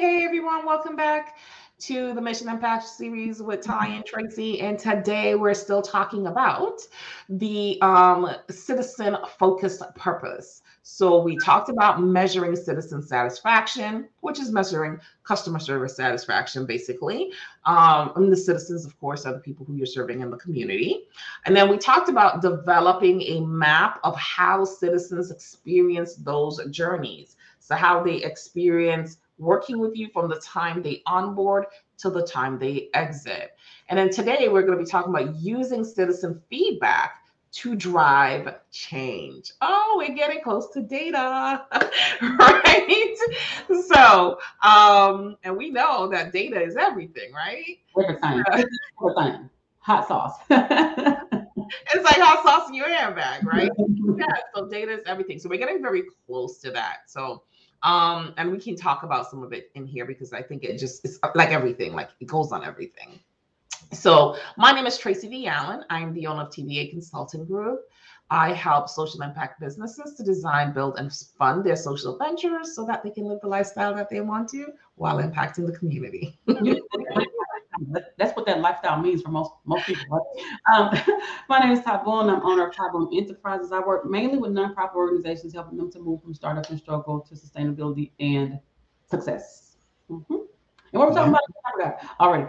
Hey everyone, welcome back to the Mission Impact series with Ty and Tracy, and today we're still talking about the citizen-focused purpose. So we talked about measuring citizen satisfaction, which is measuring customer service satisfaction, basically. And the citizens, of course, are the people who you're serving in the community. And then we talked about developing a map of how citizens experience those journeys. So how they experience working with you from the time they onboard to the time they exit. And then today we're going to be talking about using citizen feedback to drive change. Oh, we're getting close to data, right? So, and we know that data is everything, right? All the time. Hot sauce. It's like hot sauce in your handbag, right? Yeah, so data is everything. So we're getting very close to that. So, and we can talk about some of it in here because I think it just, it's like everything, like it goes on everything. So my name is Tracy V. Allen. I'm the owner of TVA Consulting Group. I help social impact businesses to design, build, and fund their social ventures so that they can live the lifestyle that they want to while impacting the community. That's what that lifestyle means for most people. My name is Tyvon. I'm owner of Tyvon Enterprises. I work mainly with nonprofit organizations, helping them to move from startup and struggle to sustainability and success. Mm-hmm. And what we're talking about, all right.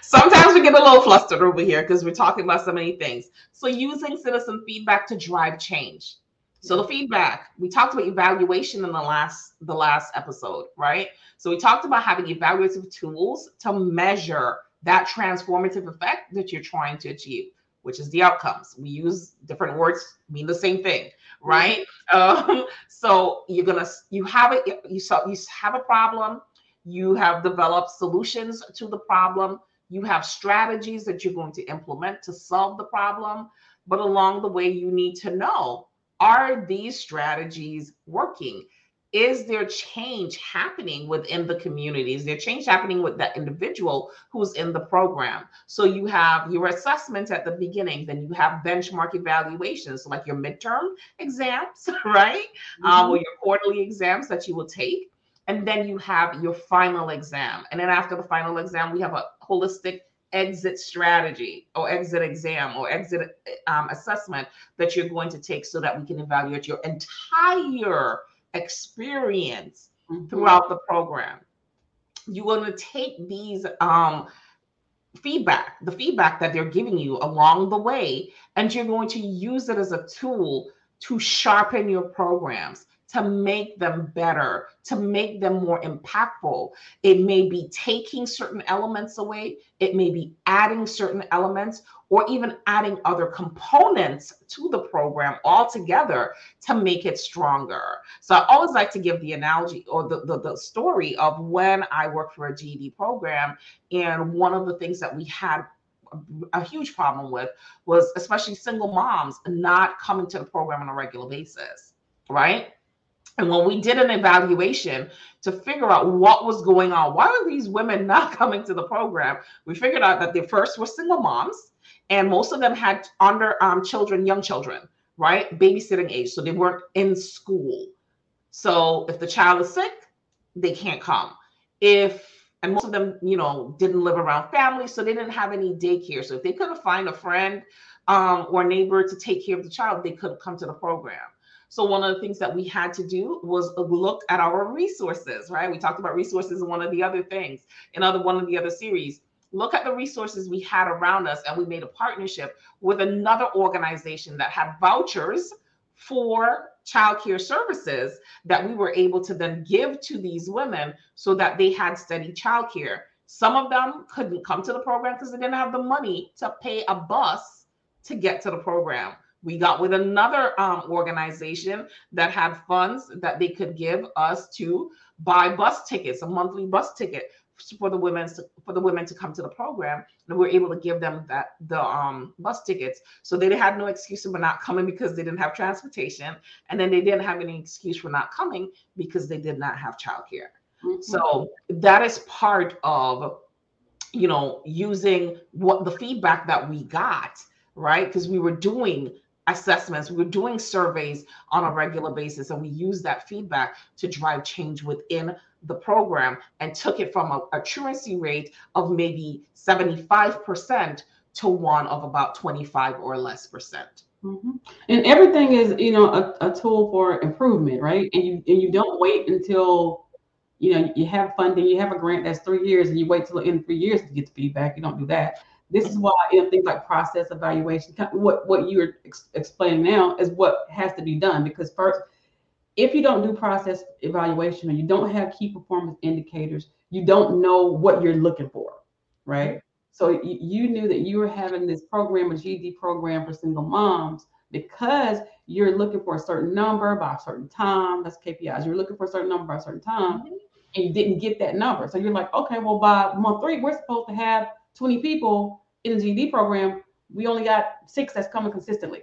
Sometimes we get a little flustered over here because we're talking about so many things. So using citizen feedback to drive change. So the feedback, we talked about evaluation in the last episode, right? So we talked about having evaluative tools to measure that transformative effect that you're trying to achieve, which is the outcomes. We use different words, mean the same thing, right? So you have a problem, you have developed solutions to the problem, you have strategies that you're going to implement to solve the problem, but along the way you need to know, are these strategies working? Is there change happening within the community? Is there change happening with that individual who's in the program? So you have your assessments at the beginning, then you have benchmark evaluations, so like your midterm exams, right? Mm-hmm. Or your quarterly exams that you will take. And then you have your final exam. And then after the final exam, we have a holistic exit strategy or exit exam or exit assessment that you're going to take so that we can evaluate your entire experience throughout the program. You want to take these the feedback that they're giving you along the way, and you're going to use it as a tool to sharpen your programs, to make them better, to make them more impactful. It may be taking certain elements away, it may be adding certain elements, or even adding other components to the program altogether to make it stronger. So I always like to give the analogy or the story of when I worked for a GED program, and one of the things that we had a huge problem with was especially single moms not coming to the program on a regular basis, right? And when we did an evaluation to figure out what was going on, why were these women not coming to the program? We figured out that they first were single moms, and most of them had children, young children, right? Babysitting age. So they weren't in school. So if the child is sick, they can't come. And most of them, didn't live around family, so they didn't have any daycare. So if they couldn't find a friend or neighbor to take care of the child, they couldn't come to the program. So one of the things that we had to do was look at our resources, right? We talked about resources in one of the other things, one of the other series. Look at the resources we had around us, and we made a partnership with another organization that had vouchers for childcare services that we were able to then give to these women so that they had steady childcare. Some of them couldn't come to the program because they didn't have the money to pay a bus to get to the program. We got with another organization that had funds that they could give us to buy bus tickets, a monthly bus ticket for the women to come to the program, and we were able to give them the bus tickets. So they had no excuse for not coming because they didn't have transportation, and then they didn't have any excuse for not coming because they did not have childcare. Mm-hmm. So that is part of, using the feedback that we got, right? Because we were doing assessments, we were doing surveys on a regular basis, and we used that feedback to drive change within the program and took it from a truancy rate of maybe 75% to one of about 25% or less. Mm-hmm. And everything is, you know, a tool for improvement, right? And you don't wait until, you know, you have funding, you have a grant that's 3 years, and you wait till the end of 3 years to get the feedback. You don't do that. This is why, you know, things like process evaluation, what you're explaining now is what has to be done. Because first, if you don't do process evaluation, or you don't have key performance indicators, you don't know what you're looking for, right? So you knew that you were having this program, a GED program for single moms, because you're looking for a certain number by a certain time. That's KPIs. You're looking for a certain number by a certain time, and you didn't get that number. So you're like, okay, well, by month 3, we're supposed to have 20 people in the GED program. We only got 6 that's coming consistently.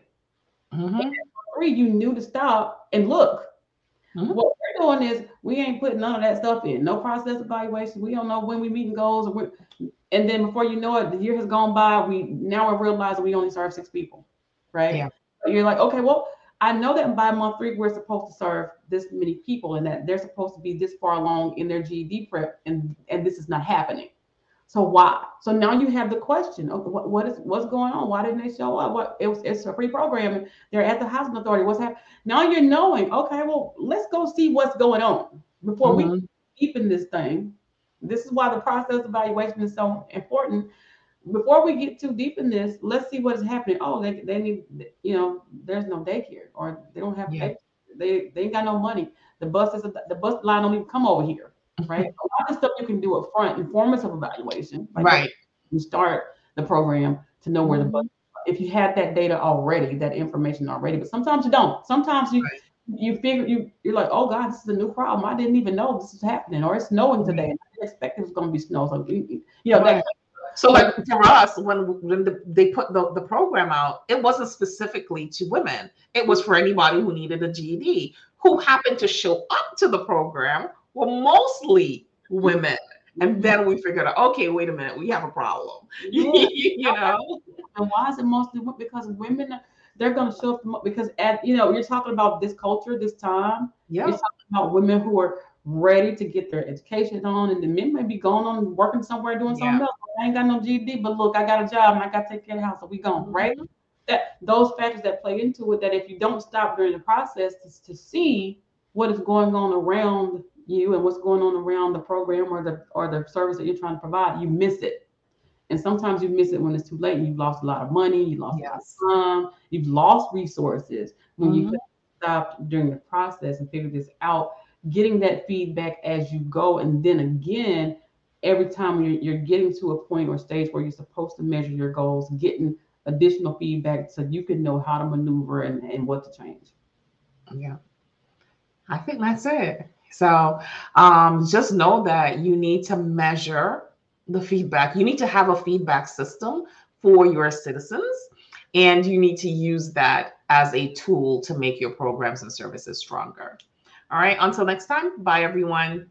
Mm-hmm. And 3, you knew to stop and look. Mm-hmm. What we're doing is we ain't putting none of that stuff in. No process evaluation. We don't know when we meeting goals, and then before you know it, the year has gone by. Now we're realizing we only serve 6 people, right? Yeah. So you're like, okay, well, I know that by month 3 we're supposed to serve this many people, and that they're supposed to be this far along in their GED prep, and this is not happening. So why? So now you have the question of what's going on? Why didn't they show up? It's a free program. They're at the housing authority. What's happening? Now you're knowing, okay, well, let's go see what's going on before we deepen this thing. This is why the process evaluation is so important. Before we get too deep in this, let's see what is happening. Oh, they need, you know, there's no daycare, or they don't have, they ain't got no money. The bus line don't even come over here. Right. A lot of stuff you can do up front, informative evaluation. Like right. You start the program to know where the bus, if you had that data already, that information already, but sometimes you don't. Sometimes you figure you're like, oh God, this is a new problem. I didn't even know this is happening, or it's snowing today. And I didn't expect it was going to be snow. So, you know, right. So like for us, when they put the program out, it wasn't specifically to women. It was for anybody who needed a GED, who happened to show up to the program were mostly women. And then we figured out, okay, wait a minute, we have a problem. You know? And why is it mostly women? Because women, they're going to show up, because, you know, you're talking about this culture, this time. Yeah. You're talking about women who are ready to get their education on, and the men may be going on working somewhere doing something else. I ain't got no GED, but look, I got a job and I got to take care of the house, so we gone, right? Those factors that play into it, that if you don't stop during the process to see what is going on around you and what's going on around the program or the service that you're trying to provide, you miss it. And sometimes you miss it when it's too late. You've lost a lot of money, you lost a lot of time, you've lost resources. When you stopped during the process and figured this out, getting that feedback as you go. And then again, every time you're getting to a point or stage where you're supposed to measure your goals, getting additional feedback so you can know how to maneuver and what to change. Yeah, I think that's it. So just know that you need to measure the feedback. You need to have a feedback system for your citizens, and you need to use that as a tool to make your programs and services stronger. All right, until next time, bye everyone.